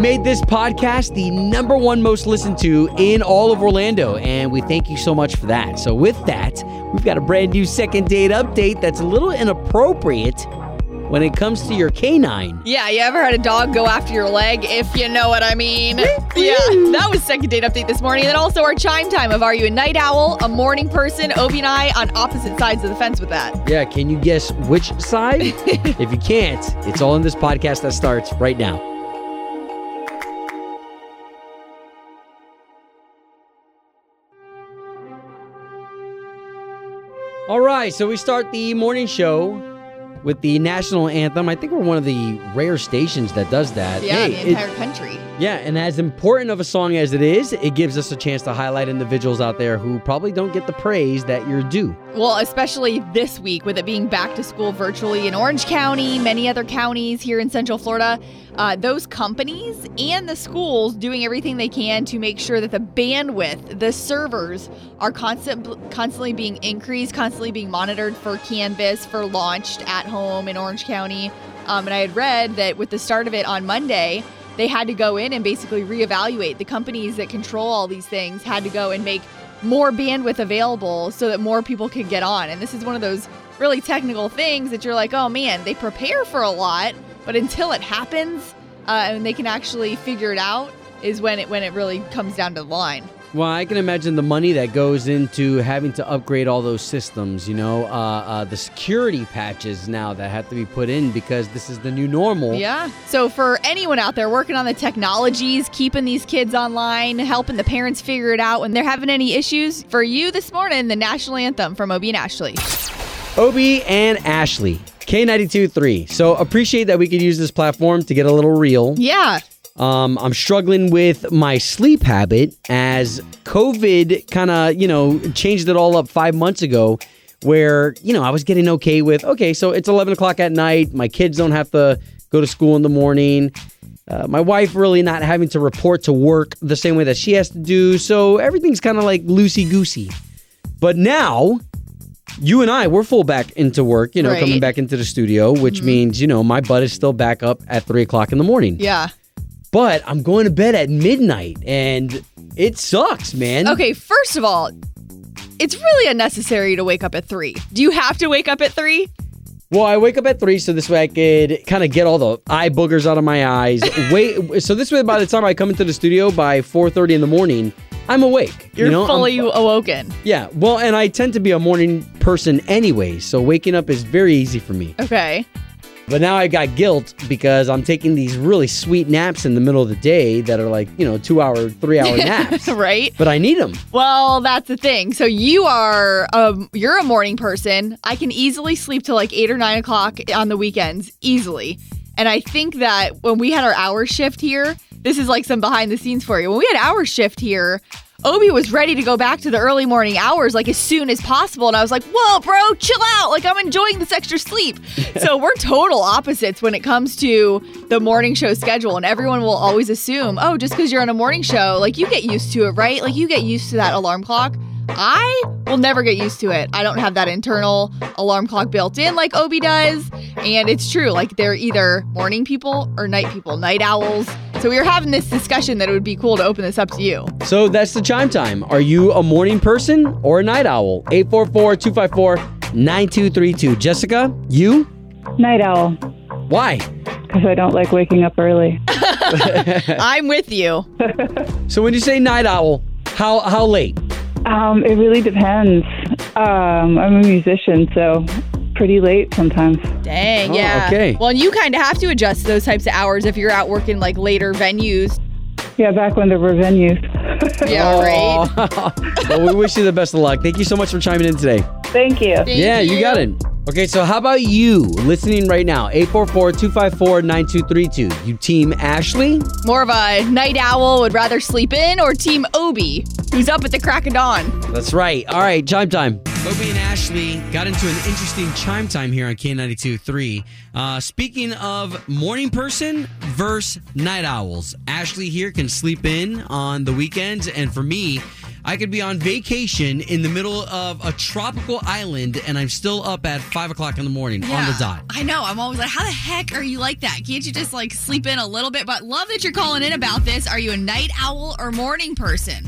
made this podcast the #1 most listened to in all of Orlando, and we thank you so much for that. So with that, we've got a brand new second date update that's a little inappropriate when it comes to your canine. Yeah, you ever had a dog go after your leg, if you know what I mean? Yeah, that was second date update this morning. And then also our chime time of, are you a night owl, a morning person? Obi and I on opposite sides of the fence with that. Yeah, can you guess which side? If you can't, it's all in this podcast that starts right now. All right, so we start the morning show with the national anthem. I think we're one of the rare stations that does that. Yeah, hey, the entire country. Yeah, and as important of a song as it is, it gives us a chance to highlight individuals out there who probably don't get the praise that you're due. Well, especially this week with it being back to school virtually in Orange County, many other counties here in Central Florida. Those companies and the schools doing everything they can to make sure that the bandwidth, the servers are constantly being increased, constantly being monitored for Canvas, for Launched at home in Orange County. And I had read that with the start of it on Monday, they had to go in and basically reevaluate. The companies that control all these things had to go and make more bandwidth available so that more people could get on. And this is one of those really technical things that you're like, oh man, they prepare for a lot, but until it happens and they can actually figure it out is when it really comes down to the line. Well, I can imagine the money that goes into having to upgrade all those systems, you know, the security patches now that have to be put in because this is the new normal. Yeah. So for anyone out there working on the technologies, keeping these kids online, helping the parents figure it out when they're having any issues, for you this morning, the national anthem from Obi and Ashley. Obi and Ashley, K92.3. So appreciate that we could use this platform to get a little real. Yeah. I'm struggling with my sleep habit as COVID kind of, changed it all up 5 months ago where, I was getting okay with, so it's 11 o'clock at night. My kids don't have to go to school in the morning. My wife really not having to report to work the same way that she has to do. So everything's kind of like loosey-goosey. But now you and I, we're full back into work, right. Coming back into the studio, which means, my butt is still back up at 3 o'clock in the morning. Yeah. But I'm going to bed at midnight, and it sucks, man. Okay, first of all, it's really unnecessary to wake up at 3. Do you have to wake up at 3? Well, I wake up at 3 so this way I could kind of get all the eye boogers out of my eyes. So this way, by the time I come into the studio by 4:30 in the morning, I'm awake. You're fully awoken. Yeah, well, and I tend to be a morning person anyway, so waking up is very easy for me. Okay. But now I got guilt because I'm taking these really sweet naps in the middle of the day that are like, 2-hour, 3-hour naps. Right. But I need them. Well, that's the thing. So you are, you're a morning person. I can easily sleep till like 8 or 9 o'clock on the weekends, easily. And I think that when we had our hour shift here, this is like some behind the scenes for you. When we had our shift here, Obi was ready to go back to the early morning hours, like as soon as possible. And I was like, whoa, bro, chill out. Like, I'm enjoying this extra sleep. So we're total opposites when it comes to the morning show schedule. And everyone will always assume, oh, just because you're on a morning show, like you get used to it, right? Like you get used to that alarm clock. I will never get used to it. I don't have that internal alarm clock built in like Obi does. And it's true. Like they're either morning people or night people, night owls. So we were having this discussion that it would be cool to open this up to you. So that's the chime time. Are you a morning person or a night owl? 844-254-9232. Jessica, you? Night owl. Why? Because I don't like waking up early. I'm with you. So when you say night owl, how late? It really depends. I'm a musician, so pretty late sometimes. Dang, yeah. Oh, okay. Well, and you kind of have to adjust those types of hours if you're out working like later venues. Yeah, back when there were venues. Yeah, right. Well, we wish you the best of luck. Thank you so much for chiming in today. Thank you. You got it. Okay, so how about you listening right now? 844-254-9232. You team Ashley? More of a night owl, would rather sleep in, or team Obi, who's up at the crack of dawn? That's right. All right, chime time. Obi and Ashley got into an interesting chime time here on K92.3. Speaking of morning person versus night owls, Ashley here can sleep in on the weekends. And for me, I could be on vacation in the middle of a tropical island and I'm still up at 5 o'clock in the morning on the dot. I know. I'm always like, how the heck are you like that? Can't you just like sleep in a little bit? But love that you're calling in about this. Are you a night owl or morning person?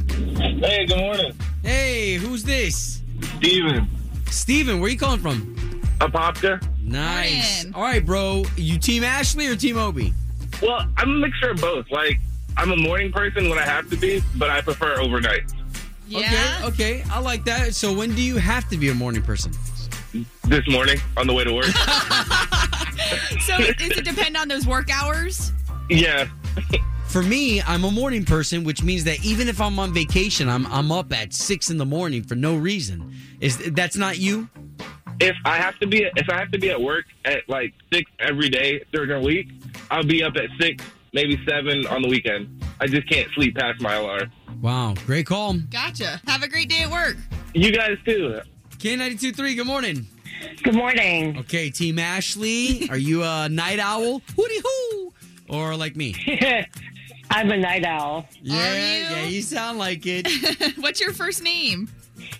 Hey, good morning. Hey, who's this? Steven. Steven, where are you calling from? Apopka. Nice. Man. All right, bro. You team Ashley or team Obi? Well, I'm a mixture of both. Like, I'm a morning person when I have to be, but I prefer overnight. Yeah. Okay. I like that. So when do you have to be a morning person? This morning on the way to work. So does it depend on those work hours? Yeah. For me, I'm a morning person, which means that even if I'm on vacation, I'm up at 6 in the morning for no reason. That's not you? If I have to be at work at like 6 every day during the week, I'll be up at 6, maybe 7 on the weekend. I just can't sleep past my alarm. Wow, great call. Gotcha. Have a great day at work. You guys too. K92.3, good morning. Good morning. Okay, Team Ashley, are you a night owl? Hooty-hoo! Or like me? I'm a night owl. Yeah, are you? Yeah, you sound like it. What's your first name?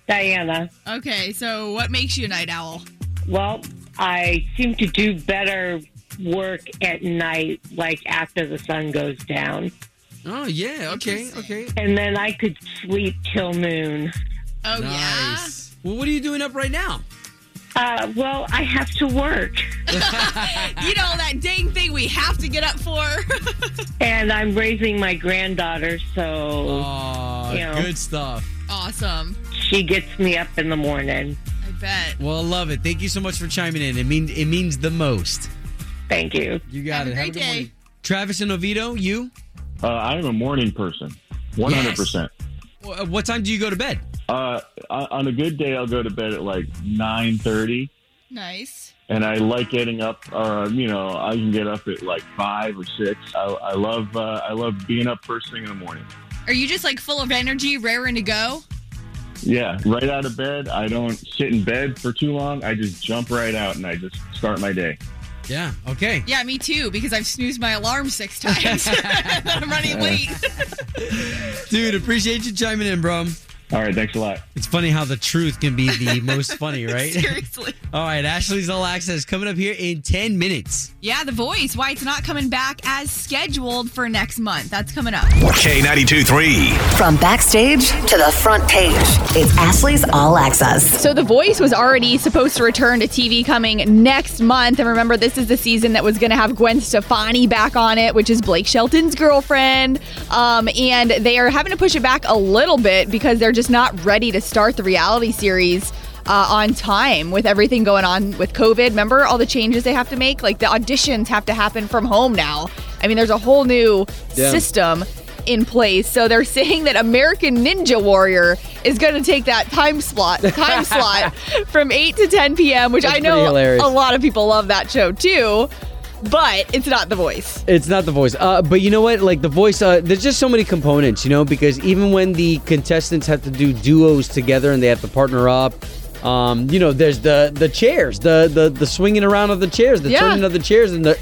Diana. Okay, so what makes you a night owl? Well, I seem to do better work at night, like after the sun goes down. Oh, yeah, okay. And then I could sleep till noon. Oh, nice. Yeah? Well, what are you doing up right now? Well, I have to work. You know, that dang thing we have to get up for. And I'm raising my granddaughter, so... Oh, you know, good stuff. Awesome. She gets me up in the morning. I bet. Well, I love it. Thank you so much for chiming in. It means the most. Thank you. You got it. Have a great day. Morning. Travis and Oviedo, you? I am a morning person, 100%. Yes. What time do you go to bed? On a good day, I'll go to bed at like 9:30. Nice. And I like getting up, I can get up at like 5 or 6. I love being up first thing in the morning. Are you just like full of energy, raring to go? Yeah, right out of bed. I don't sit in bed for too long. I just jump right out and I just start my day. Yeah, okay. Yeah, me too, because I've snoozed my alarm 6 times. I'm running late. Dude, appreciate you chiming in, bro. All right, thanks a lot. It's funny how the truth can be the most funny, right? Seriously. All right, Ashley's All Access coming up here in 10 minutes. Yeah, The Voice, why it's not coming back as scheduled for next month. That's coming up. K92.3. From backstage to the front page, it's Ashley's All Access. So The Voice was already supposed to return to TV coming next month. And remember, this is the season that was going to have Gwen Stefani back on it, which is Blake Shelton's girlfriend. And they are having to push it back a little bit because they're just not ready to start the reality series on time with everything going on with COVID. Remember all the changes they have to make? Like the auditions have to happen from home now. I mean, there's a whole new system in place. So they're saying that American Ninja Warrior is going to take that time slot from 8 to 10 p.m., which that's I know a lot of people love that show too. But it's not The Voice. It's not The Voice. But you know what? Like The Voice, there's just so many components, you know, because even when the contestants have to do duos together and they have to partner up, you know, there's the chairs, the swinging around of the chairs, the turning of the chairs, and the,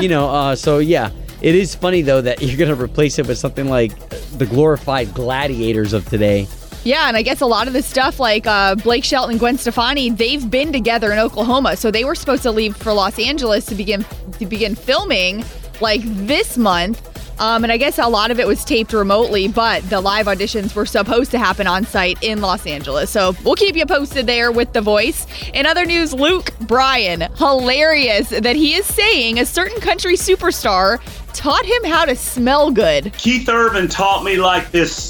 you know, so yeah. It is funny, though, that you're going to replace it with something like the glorified gladiators of today. Yeah, and I guess a lot of the stuff like Blake Shelton and Gwen Stefani, they've been together in Oklahoma, so they were supposed to leave for Los Angeles to begin filming like this month. And I guess a lot of it was taped remotely, but the live auditions were supposed to happen on site in Los Angeles. So we'll keep you posted there with The Voice. In other news, Luke Bryan, hilarious that he is saying a certain country superstar taught him how to smell good. Keith Urban taught me like this,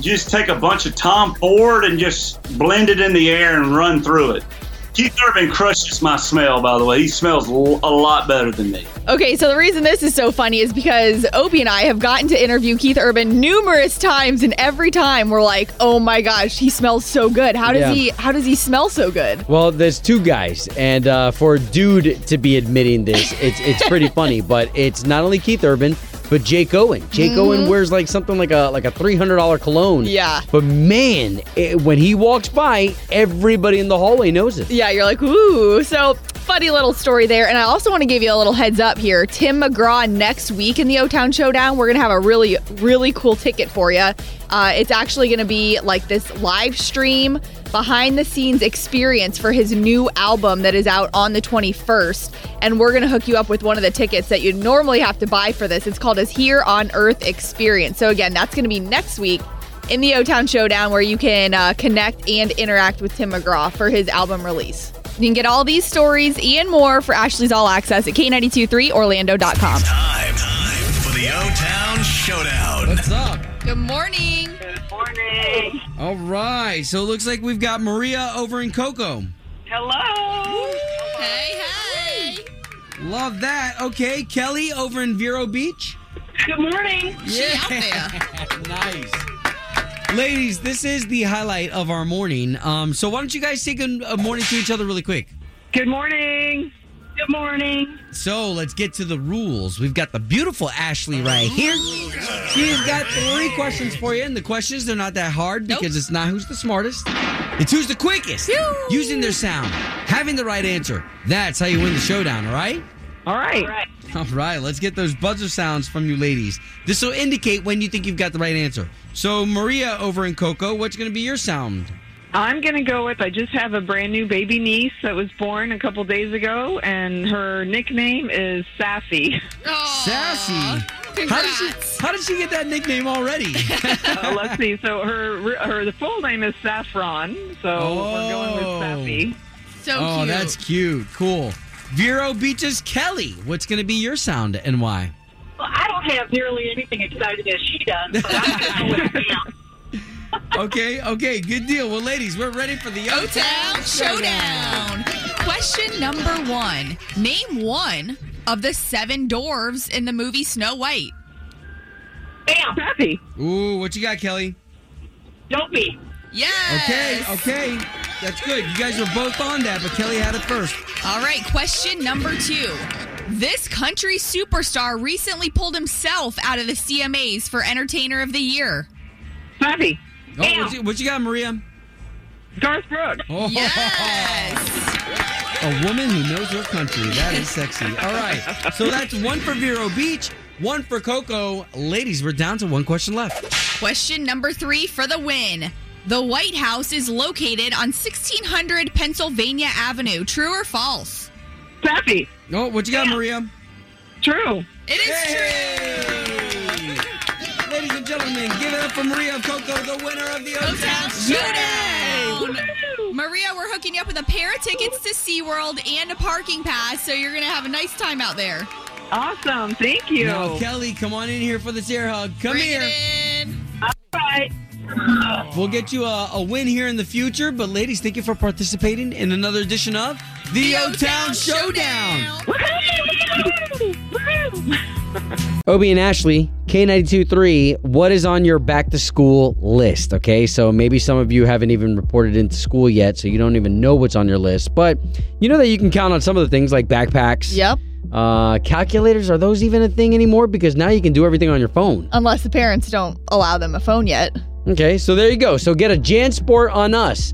just take a bunch of Tom Ford and just blend it in the air and run through it. Keith Urban crushes my smell, by the way. He smells a lot better than me. Okay, so the reason this is so funny is because Opie and I have gotten to interview Keith Urban numerous times, and every time we're like, oh my gosh, he smells so good. How does he smell so good? Well, there's two guys, and for a dude to be admitting this, it's pretty funny. But it's not only Keith Urban, But Jake Owen. Jake Owen wears like something like a $300 cologne. Yeah. But man, when he walks by, everybody in the hallway knows it. Yeah, you're like, ooh. So funny little story there. And I also want to give you a little heads up here. Tim McGraw next week in the O-Town Showdown, we're going to have a really, really cool ticket for you. It's actually going to be like this live stream behind the scenes experience for his new album that is out on the 21st. And we're going to hook you up with one of the tickets that you normally have to buy for this. It's called his Here on Earth Experience. So again, that's going to be next week in the O-Town Showdown, where you can connect and interact with Tim McGraw for his album release. You can get all these stories and more for Ashley's All Access at K92.3Orlando.com. It's time for the O-Town Showdown. What's up? Good morning. Good morning. All right. So it looks like we've got Maria over in Cocoa. Hello. Woo. Hey. Love that. Okay. Kelly over in Vero Beach. Good morning. Yeah. She out there. Nice. Ladies, this is the highlight of our morning. So why don't you guys say good morning to each other really quick? Good morning. Good morning. So let's get to the rules. We've got the beautiful Ashley right here. She's got 3 questions for you, and the questions, they're not that hard because it's not who's the smartest. It's who's the quickest. Using their sound, having the right answer. That's how you win the showdown, all right? All right. Let's get those buzzer sounds from you ladies. This will indicate when you think you've got the right answer. So Maria over in Cocoa, what's going to be your sound? I'm going to go with, I just have a brand new baby niece that was born a couple days ago, and her nickname is Sassy. Aww. Sassy. How did she get that nickname already? Let's see. So her full name is Saffron, so we're going with Sassy. So cute. Oh, that's cute. Cool. Vero Beach's Kelly, what's going to be your sound and why? Well, I don't have nearly anything exciting as she does, but I'm going to go with Sam. Okay, good deal. Well, ladies, we're ready for the O-Town Showdown. Question number 1. Name one of the 7 dwarves in the movie Snow White. Bam. Happy. Ooh, what you got, Kelly? Don't be. Yes. Okay. That's good. You guys were both on that, but Kelly had it first. All right, question number 2. This country superstar recently pulled himself out of the CMAs for Entertainer of the Year. Happy. Oh, what you got, Maria? Garth Brooks. Oh. Yes. A woman who knows her country. That is sexy. All right. So that's 1 for Vero Beach, 1 for Cocoa. Ladies, we're down to 1 question left. Question number 3 for the win. The White House is located on 1600 Pennsylvania Avenue. True or false? Happy. Oh, what you got, Maria? True. It is true. Ladies and gentlemen, give it up for Maria of Cocoa, the winner of the O-Town Showdown. Maria, we're hooking you up with a pair of tickets to SeaWorld and a parking pass, so you're going to have a nice time out there. Awesome. Thank you. Now, Kelly, come on in here for this air hug. Bring it in. All right. We'll get you a win here in the future, but ladies, thank you for participating in another edition of the O-Town Showdown. Obi and Ashley, K92.3, what is on your back-to-school list, okay? So maybe some of you haven't even reported into school yet, so you don't even know what's on your list. But you know that you can count on some of the things like backpacks. Yep. Calculators, are those even a thing anymore? Because now you can do everything on your phone. Unless the parents don't allow them a phone yet. Okay, so there you go. So get a JanSport on us.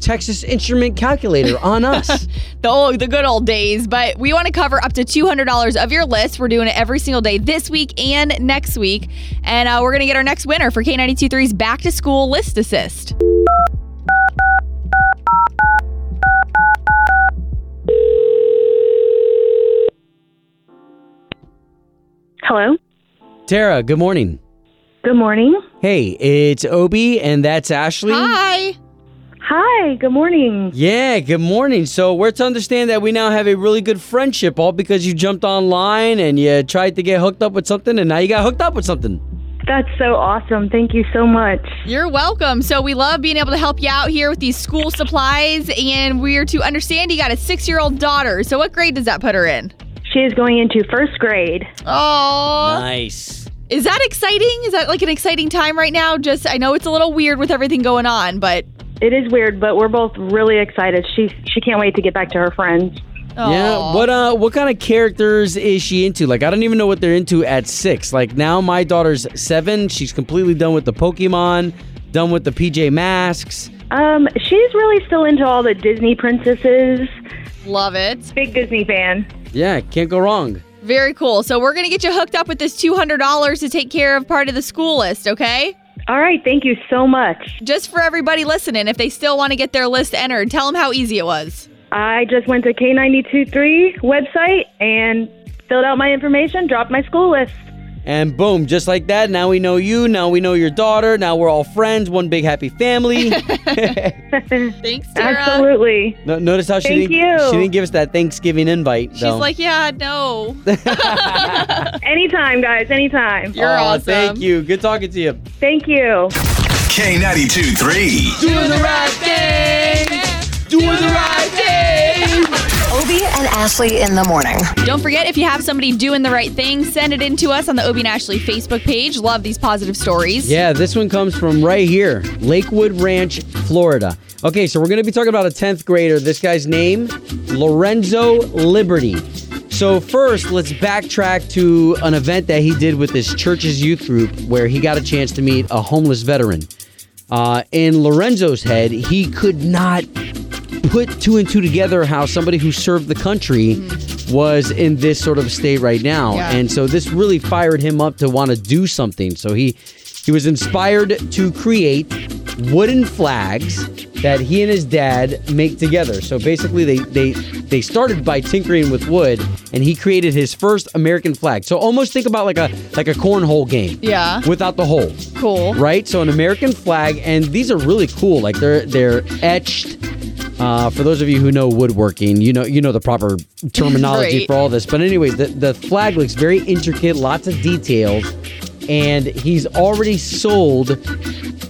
Texas Instrument calculator on us. The good old days. But we want to cover up to $200 of your list. We're doing it every single day this week and next week. And we're going to get our next winner for K92.3's Back to School List Assist. Hello? Tara, good morning. Good morning. Hey, it's Obi and that's Ashley. Hi. Hi, good morning. Yeah, good morning. So we're to understand that we now have a really good friendship, all because you jumped online and you tried to get hooked up with something, and now you got hooked up with something. That's so awesome. Thank you so much. You're welcome. So we love being able to help you out here with these school supplies, and we're to understand you got a 6-year-old daughter. So what grade does that put her in? She is going into 1st grade. Oh. Nice. Is that exciting? Is that like an exciting time right now? Just, I know it's a little weird with everything going on, but... It is weird, but we're both really excited. She can't wait to get back to her friends. Aww. Yeah. What kind of characters is she into? Like, I don't even know what they're into at 6. Like, now my daughter's 7. She's completely done with the Pokemon, done with the PJ Masks. She's really still into all the Disney princesses. Love it. Big Disney fan. Yeah, can't go wrong. Very cool. So we're going to get you hooked up with this $200 to take care of part of the school list, okay? All right. Thank you so much. Just for everybody listening, if they still want to get their list entered, tell them how easy it was. I just went to K92.3 website and filled out my information, dropped my school list. And boom, just like that, now we know you, now we know your daughter, now we're all friends, one big happy family. Thanks, Tara. Absolutely. No, notice how she didn't give us that Thanksgiving invite. She's like, yeah, no. Anytime, guys, anytime. You're awesome. Thank you. Good talking to you. Thank you. K92.3. Doing the right thing. Yeah. Doing the right thing. Obi and Ashley in the morning. Don't forget, if you have somebody doing the right thing, send it in to us on the Obi and Ashley Facebook page. Love these positive stories. Yeah, this one comes from right here, Lakewood Ranch, Florida. Okay, so we're going to be talking about a 10th grader. This guy's name, Lorenzo Liberty. So first, let's backtrack to an event that he did with his church's youth group where he got a chance to meet a homeless veteran. In Lorenzo's head, he could not put two and two together how somebody who served the country was in this sort of state right now. Yeah. And so this really fired him up to want to do something. So he was inspired to create wooden flags that he and his dad make together. So basically they started by tinkering with wood, and he created his first American flag. So almost think about like a cornhole game. Yeah. Without the hole. Cool. Right? So an American flag, and these are really cool. Like they're etched. For those of you who know woodworking, you know the proper terminology right. for all this. But anyway, the flag looks very intricate, lots of details, and he's already sold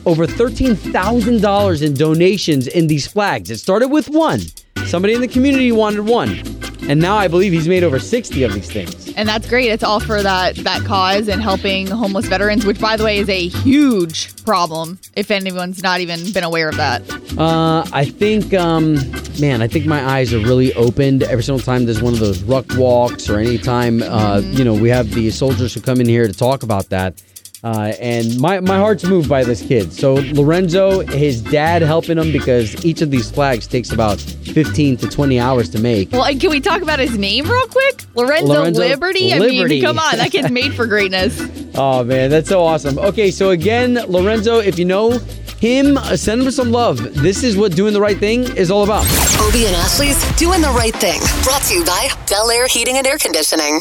over $13,000 in donations in these flags. It started with one. Somebody in the community wanted one. And now I believe he's made over 60 of these things. And that's great. It's all for that cause and helping homeless veterans, which, by the way, is a huge problem, if anyone's not even been aware of that. I think my eyes are really opened every single time there's one of those ruck walks or any time, we have the soldiers who come in here to talk about that. And my heart's moved by this kid. So Lorenzo, his dad helping him because each of these flags takes about 15 to 20 hours to make. Well, and can we talk about his name real quick? Lorenzo Liberty? I mean, come on. That kid's made for greatness. Oh, man. That's so awesome. Okay. So again, Lorenzo, if you know him, send him some love. This is what doing the right thing is all about. Obi and Ashley's Doing the Right Thing. Brought to you by Del Air Heating and Air Conditioning.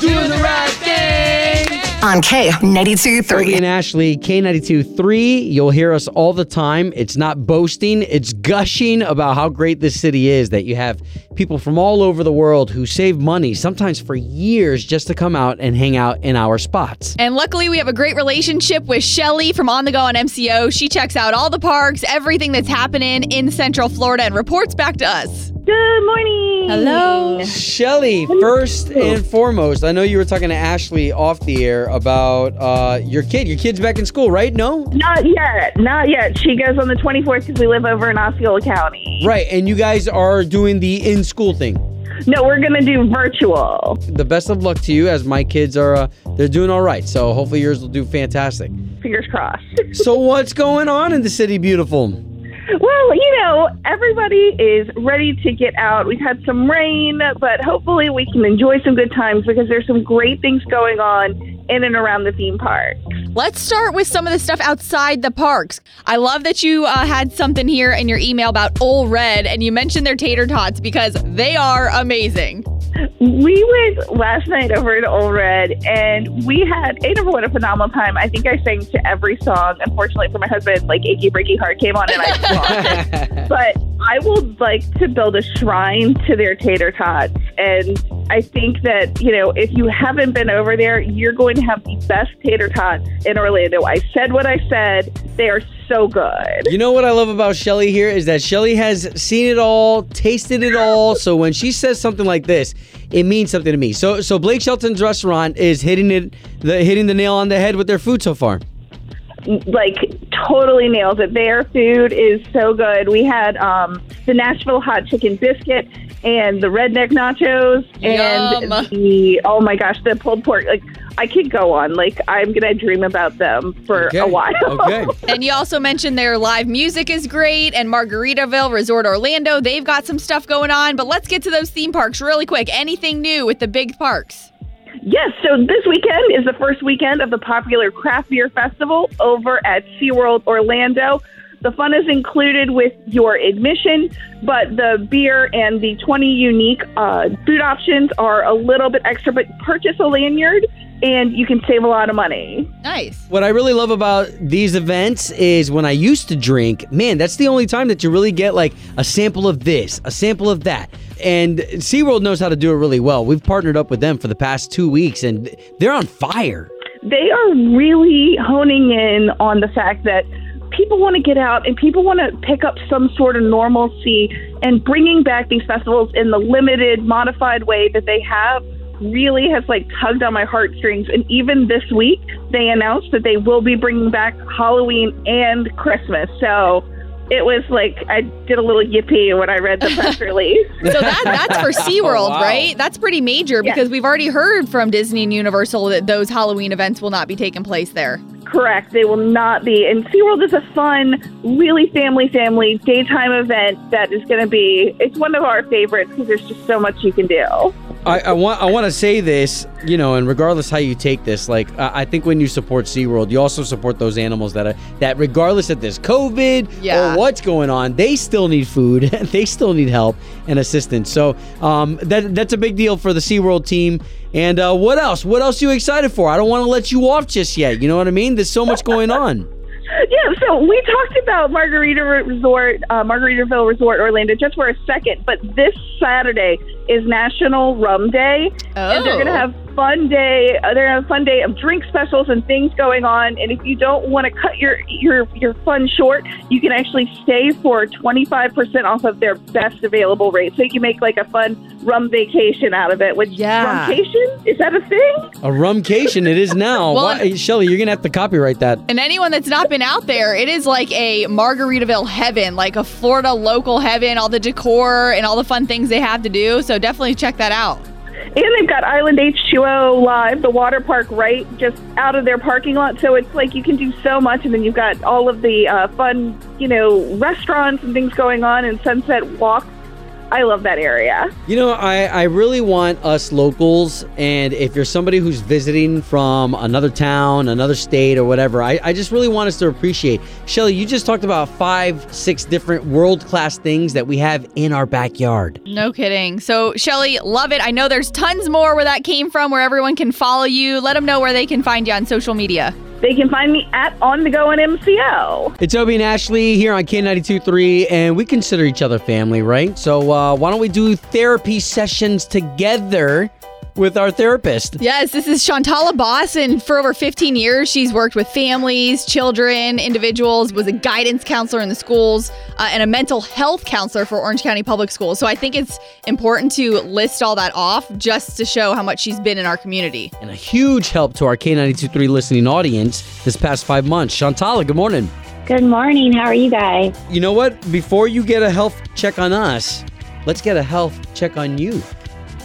Doing the right thing. On K92.3. Obi and Ashley, K92.3. You'll hear us all the time. It's not boasting. It's gushing about how great this city is, that you have people from all over the world who save money, sometimes for years, just to come out and hang out in our spots. And luckily, we have a great relationship with Shelly from On The Go on MCO. She checks out all the parks, everything that's happening in Central Florida, and reports back to us. Good morning. Hello. Shelly, first and foremost, I know you were talking to Ashley off the air about your kid. Your kid's back in school, right? No? Not yet. She goes on the 24th because we live over in Osceola County. Right. And you guys are doing the in-school thing. No, we're going to do virtual. The best of luck to you, as my kids are, they're doing all right. So hopefully yours will do fantastic. Fingers crossed. So what's going on in the city, beautiful? Well, everybody is ready to get out. We've had some rain, but hopefully we can enjoy some good times because there's some great things going on in and around the theme park. Let's start with some of the stuff outside the parks. I love that you had something here in your email about Old Red, and you mentioned their tater tots because they are amazing. We went last night over to Old Red, and we had a phenomenal time. I think I sang to every song. Unfortunately for my husband, like "Achy Breaky Heart" came on, and I lost it. But I would like to build a shrine to their tater tots, and I think that if you haven't been over there, you're going to have the best tater tots in Orlando. I said what I said. They are so good. You know what I love about Shelly here is that Shelly has seen it all, tasted it all. So when she says something like this, it means something to me. So Blake Shelton's restaurant is hitting the nail on the head with their food so far. like totally nails it. Their food is so good. We had the Nashville hot chicken biscuit and the redneck nachos. Yum. And the, oh my gosh, the pulled pork. Like, I could go on. Like, I'm going to dream about them for a while. Okay. And you also mentioned their live music is great, and Margaritaville, Resort Orlando, they've got some stuff going on. But let's get to those theme parks really quick. Anything new with the big parks? Yes, so this weekend is the first weekend of the popular Craft Beer Festival over at SeaWorld Orlando. The fun is included with your admission, but the beer and the 20 unique food options are a little bit extra, but purchase a lanyard and you can save a lot of money. Nice. What I really love about these events is when I used to drink, man, that's the only time that you really get like a sample of this, a sample of that. And SeaWorld knows how to do it really well. We've partnered up with them for the past 2 weeks and they're on fire. They are really honing in on the fact that people want to get out and people want to pick up some sort of normalcy, and bringing back these festivals in the limited, modified way that they have really has like tugged on my heartstrings. And even this week, they announced that they will be bringing back Halloween and Christmas. So it was like I did a little yippee when I read the press release. So that's for SeaWorld, right? That's pretty major because we've already heard from Disney and Universal that those Halloween events will not be taking place there. Correct. They will not be. And SeaWorld is a fun, really family daytime event that is going to be, it's one of our favorites because there's just so much you can do. I want to say this, you know, and regardless how you take this, like, I think when you support SeaWorld, you also support those animals that regardless of this COVID or what's going on, they still need food. They still need help and assistance. So that's a big deal for the SeaWorld team. And what else? What else are you excited for? I don't want to let you off just yet. You know what I mean? There's so much going on. Yeah, so we talked about Margaritaville Resort Orlando just for a second, but this Saturday is National Rum Day, and they're going to have fun day. They're going to have a fun day of drink specials and things going on, and if you don't want to cut your fun short, you can actually stay for 25% off of their best available rate, so you can make like a fun rum vacation out of it. Which rumcation? Is that a thing? A rumcation, it is now. Well, Shelly, you're going to have to copyright that. And anyone that's not been out there, it is like a Margaritaville heaven, like a Florida local heaven, all the decor and all the fun things they have to do, so definitely check that out. And they've got Island H2O Live, the water park, right, just out of their parking lot. So it's like you can do so much. And then you've got all of the fun, you know, restaurants and things going on, and Sunset Walk. I love that area. You know, I really want us locals, and if you're somebody who's visiting from another town, another state or whatever, I just really want us to appreciate. Shelly, you just talked about 5-6 different world-class things that we have in our backyard. No kidding. So, Shelly, love it. I know there's tons more where that came from, where everyone can follow you. Let them know where they can find you on social media. They can find me at On The Go and MCO. It's Obi and Ashley here on K92.3, and we consider each other family, right? So why don't we do therapy sessions together with our therapist? Yes, this is Chantala Boss, and for over 15 years, she's worked with families, children, individuals, was a guidance counselor in the schools, and a mental health counselor for Orange County Public Schools. So I think it's important to list all that off just to show how much she's been in our community. And a huge help to our K92.3 listening audience this past 5 months. Chantala, good morning. Good morning. How are you guys? You know what? Before you get a health check on us, let's get a health check on you.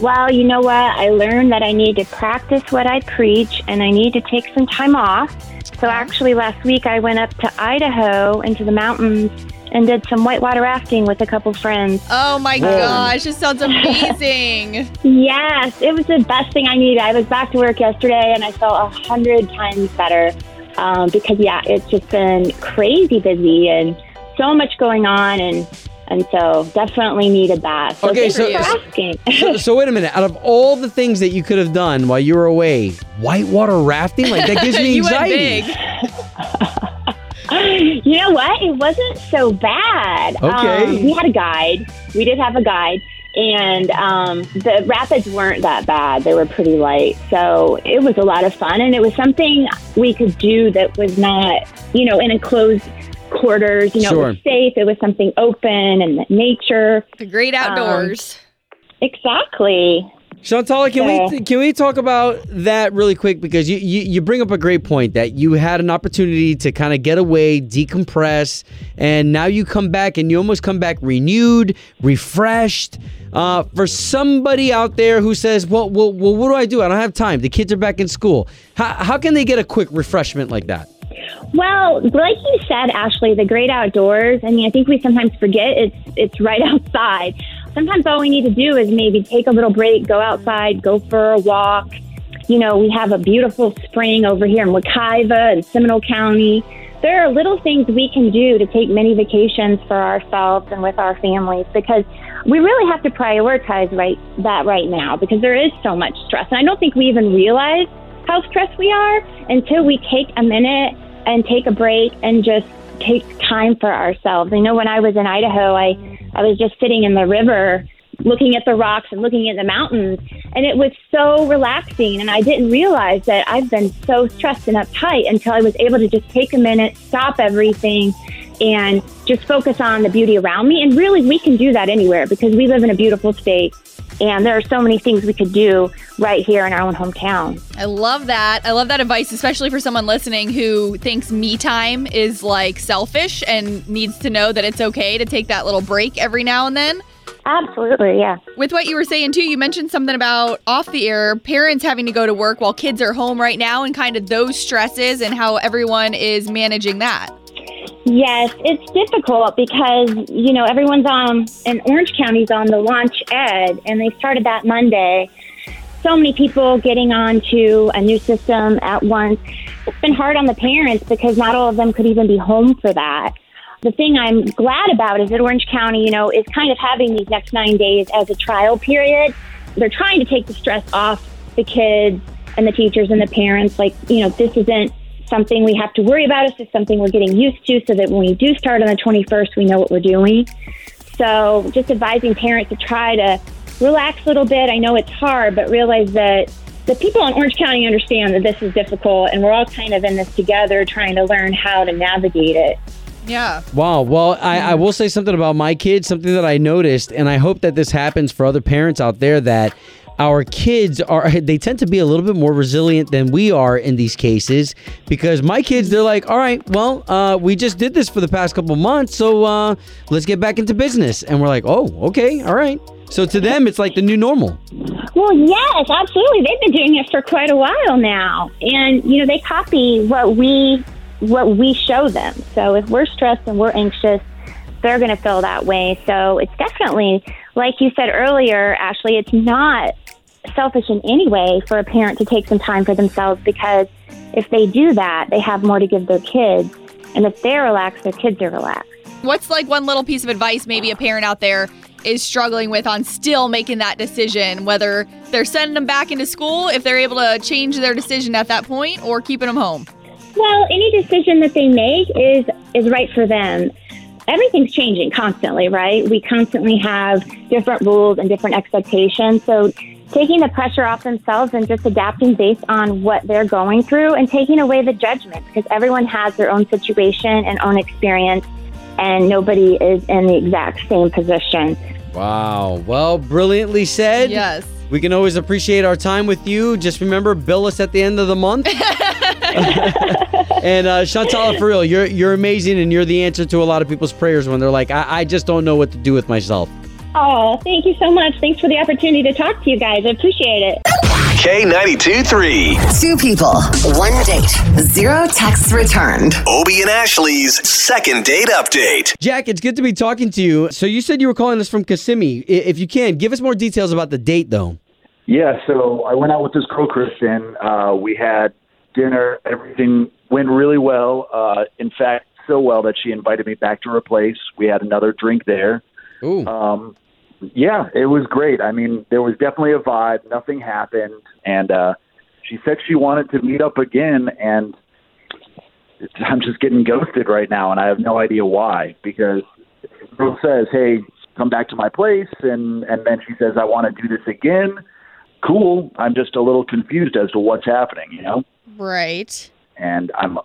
Well, you know what? I learned that I need to practice what I preach, and I need to take some time off. So actually last week I went up to Idaho into the mountains and did some whitewater rafting with a couple friends. Oh my gosh, this sounds amazing. Yes, it was the best thing I needed. I was back to work yesterday and I felt 100 times better because, yeah, it's just been crazy busy and so much going on, and so definitely need a bath. So okay, so, so wait a minute. Out of all the things that you could have done while you were away, whitewater rafting? Like, that gives me anxiety. You know what? It wasn't so bad. Okay. We had a guide. We did have a guide. And the rapids weren't that bad. They were pretty light. So it was a lot of fun. And it was something we could do that was not, you know, in a closed quarters, you know, it was safe. It was something open and nature. The great outdoors. Exactly. Chantala, can we talk about that really quick? Because you bring up a great point that you had an opportunity to kind of get away, decompress, and now you come back and you almost come back renewed, refreshed. For somebody out there who says, well, what do? I don't have time. The kids are back in school. How can they get a quick refreshment like that? Well, like you said, Ashley, the great outdoors, I mean, I think we sometimes forget it's right outside. Sometimes all we need to do is maybe take a little break, go outside, go for a walk. You know, we have a beautiful spring over here in Wekiva and Seminole County. There are little things we can do to take mini vacations for ourselves and with our families, because we really have to prioritize right now, because there is so much stress. And I don't think we even realize how stressed we are until we take a minute and take a break and just take time for ourselves. I know when I was in Idaho, I was just sitting in the river looking at the rocks and looking at the mountains, and it was so relaxing, and I didn't realize that I've been so stressed and uptight until I was able to just take a minute, stop everything, and just focus on the beauty around me. And really, we can do that anywhere, because we live in a beautiful state. And there are so many things we could do right here in our own hometown. I love that. I love that advice, especially for someone listening who thinks me time is like selfish and needs to know that it's okay to take that little break every now and then. Absolutely, yeah. With what you were saying, too, you mentioned something about off the air, parents having to go to work while kids are home right now, and kind of those stresses and how everyone is managing that. Yes, it's difficult because, you know, everyone's and Orange County's on the Launch Ed, and they started that Monday. So many people getting on to a new system at once. It's been hard on the parents because not all of them could even be home for that. The thing I'm glad about is that Orange County, you know, is kind of having these next 9 days as a trial period. They're trying to take the stress off the kids and the teachers and the parents. Like, you know, this isn't something we have to worry about. It's just something we're getting used to, so that when we do start on the 21st, we know what we're doing. So just advising parents to try to relax a little bit. I know it's hard, but realize that the people in Orange County understand that this is difficult, and we're all kind of in this together, trying to learn how to navigate it. Yeah. Wow. Well, I will say something about my kids, something that I noticed, and I hope that this happens for other parents out there, that our kids they tend to be a little bit more resilient than we are in these cases, because my kids, they're like, all right, well, we just did this for the past couple months, so let's get back into business. And we're like, oh, okay, all right. So to them, it's like the new normal. Well, yes, absolutely. They've been doing it for quite a while now. And, you know, they copy what we show them. So if we're stressed and we're anxious, they're going to feel that way. So it's definitely, like you said earlier, Ashley, it's not selfish in any way for a parent to take some time for themselves, because if they do that, they have more to give their kids. And if they're relaxed, their kids are relaxed. What's like one little piece of advice maybe a parent out there is struggling with on still making that decision, whether they're sending them back into school, if they're able to change their decision at that point, or keeping them home? Well, any decision that they make is right for them. Everything's changing constantly, right? We constantly have different rules and different expectations. So taking the pressure off themselves and just adapting based on what they're going through, and taking away the judgment, because everyone has their own situation and own experience, and nobody is in the exact same position. Wow. Well, brilliantly said. Yes. We can always appreciate our time with you. Just remember, bill us at the end of the month. And Chantala, for real, you're amazing, and you're the answer to a lot of people's prayers when they're like, I just don't know what to do with myself. Oh, thank you so much. Thanks for the opportunity to talk to you guys. I appreciate it. K92.3. Two people, one date, zero texts returned. Obi and Ashley's second date update. Jack, it's good to be talking to you. So you said you were calling us from Kissimmee. If you can, give us more details about the date, though. Yeah, so I went out with this girl, Kristen. We had dinner. Everything went really well. In fact, so well that she invited me back to her place. We had another drink there. Ooh. Yeah, it was great. I mean, there was definitely a vibe. Nothing happened. And she said she wanted to meet up again. And I'm just getting ghosted right now, and I have no idea why. Because the girl says, hey, come back to my place. And then she says, I want to do this again. Cool. I'm just a little confused as to what's happening, you know? Right. And I'm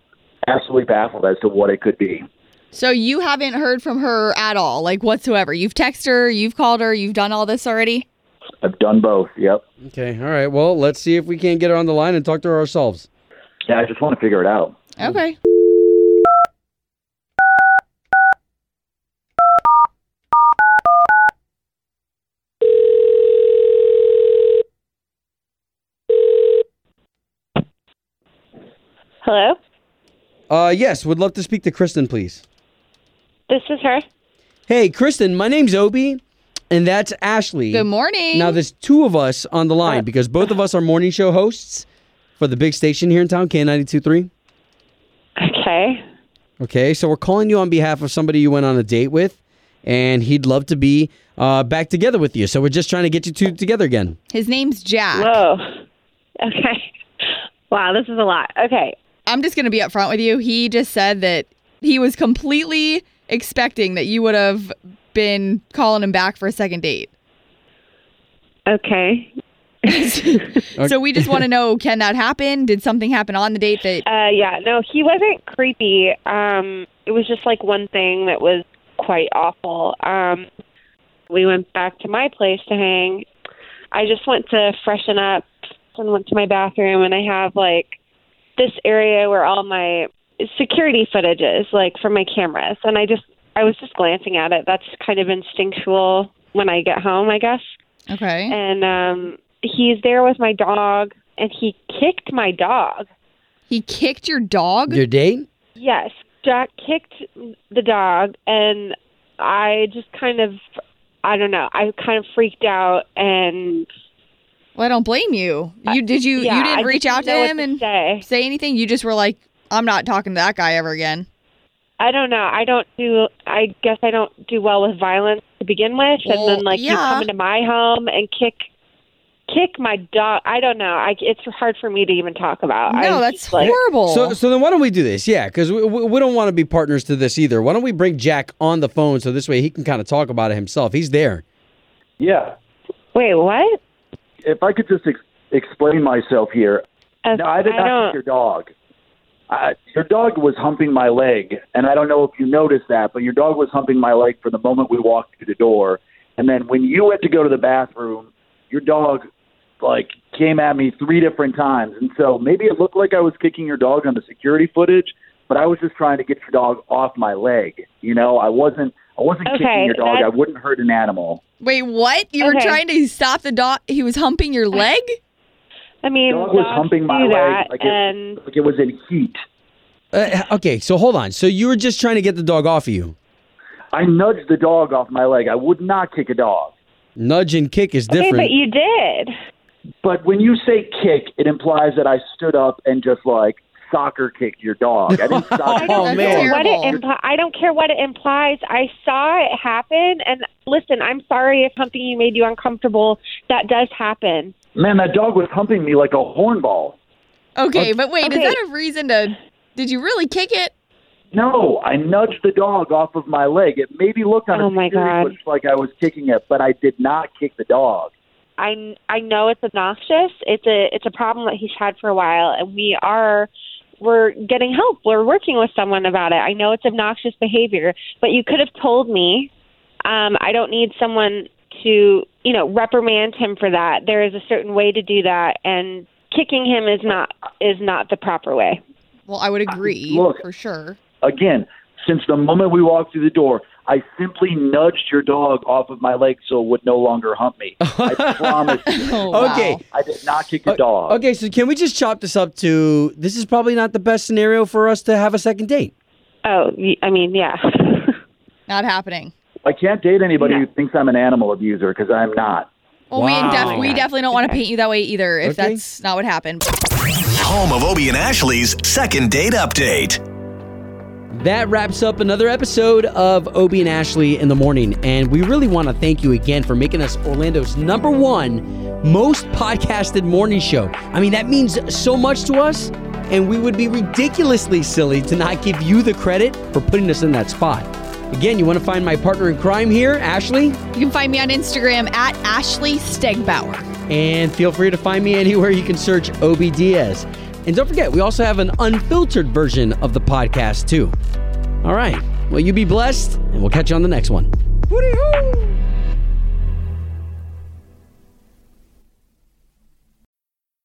absolutely baffled as to what it could be. So you haven't heard from her at all, like whatsoever? You've texted her, you've called her, you've done all this already? I've done both. Yep. Okay. All right. Well, let's see if we can't get her on the line and talk to her ourselves. Yeah, I just want to figure it out. Okay. Hello? Yes, would love to speak to Kristen, please. This is her. Hey, Kristen, my name's Obi, and that's Ashley. Good morning. Now, there's two of us on the line because both of us are morning show hosts for the big station here in town, K92.3. Okay. Okay, so we're calling you on behalf of somebody you went on a date with, and he'd love to be back together with you. So we're just trying to get you two together again. His name's Jack. Whoa. Okay. Wow, this is a lot. Okay. I'm just going to be upfront with you. He just said that he was completely expecting that you would have been calling him back for a second date. Okay. So we just want to know, can that happen? Did something happen on the date that... yeah, no, he wasn't creepy. It was just like one thing that was quite awful. We went back to my place to hang. I just went to freshen up and went to my bathroom, and I have like this area where all my security footage is, like from my cameras. And I was just glancing at it. That's kind of instinctual when I get home, I guess. Okay. And he's there with my dog, and he kicked my dog. He kicked your dog? Your date? Yes. Jack kicked the dog, and I just kind of, I don't know, I kind of freaked out, and... Well, I don't blame you. You didn't reach out to him and say anything? You just were like, I'm not talking to that guy ever again. I don't know. I guess I don't do well with violence to begin with. Well, and then you come into my home and kick my dog. I don't know. It's hard for me to even talk about. No, that's horrible. So then why don't we do this? Yeah, because we don't want to be partners to this either. Why don't we bring Jack on the phone so this way he can kind of talk about it himself. He's there. Yeah. Wait, what? If I could just explain myself here. No, I did not kick your dog. Your dog was humping my leg, and I don't know if you noticed that, but your dog was humping my leg from the moment we walked through the door. And then when you went to go to the bathroom, your dog came at me 3 different times. And so maybe it looked like I was kicking your dog on the security footage, but I was just trying to get your dog off my leg. You know, I wasn't kicking your dog. I wouldn't hurt an animal. Wait, what? You were trying to stop the dog? He was humping your leg? I mean, the dog was humping my leg like it was in heat. Okay, so hold on. So you were just trying to get the dog off of you? I nudged the dog off my leg. I would not kick a dog. Nudge and kick is different. Okay, but you did. But when you say kick, it implies that I stood up and just soccer kicked your dog. I didn't soccer I don't care what it implies. I saw it happen, and listen, I'm sorry if humping you made you uncomfortable. That does happen. Man, that dog was humping me like a hornball. Okay, but wait, is that a reason to... Did you really kick it? No, I nudged the dog off of my leg. It maybe looked on a screen like I was kicking it, but I did not kick the dog. I know it's obnoxious. It's a problem that he's had for a while, and we're getting help. We're working with someone about it. I know it's obnoxious behavior, but you could have told me. I don't need someone to, reprimand him for that. There is a certain way to do that, and kicking him is not the proper way. Well, I would agree for sure. Again, since the moment we walked through the door, I simply nudged your dog off of my leg so it would no longer hump me. I promise you. Oh, okay. Wow. I did not kick the dog. Okay, so can we just chop this up to, this is probably not the best scenario for us to have a second date. Oh, I mean, yeah. Not happening. I can't date anybody who thinks I'm an animal abuser, because I'm not. Well, wow. We definitely don't want to paint you that way either, if that's not what happened. Home of Obi and Ashley's second date update. That wraps up another episode of Obi and Ashley in the Morning. And we really want to thank you again for making us Orlando's #1 most podcasted morning show. I mean, that means so much to us. And we would be ridiculously silly to not give you the credit for putting us in that spot. Again, you want to find my partner in crime here, Ashley? You can find me on Instagram at Ashley Stegbauer. And feel free to find me anywhere you can search Obi Diaz. And don't forget, we also have an unfiltered version of the podcast, too. All right. Well, you be blessed, and we'll catch you on the next one. Woody-hoo!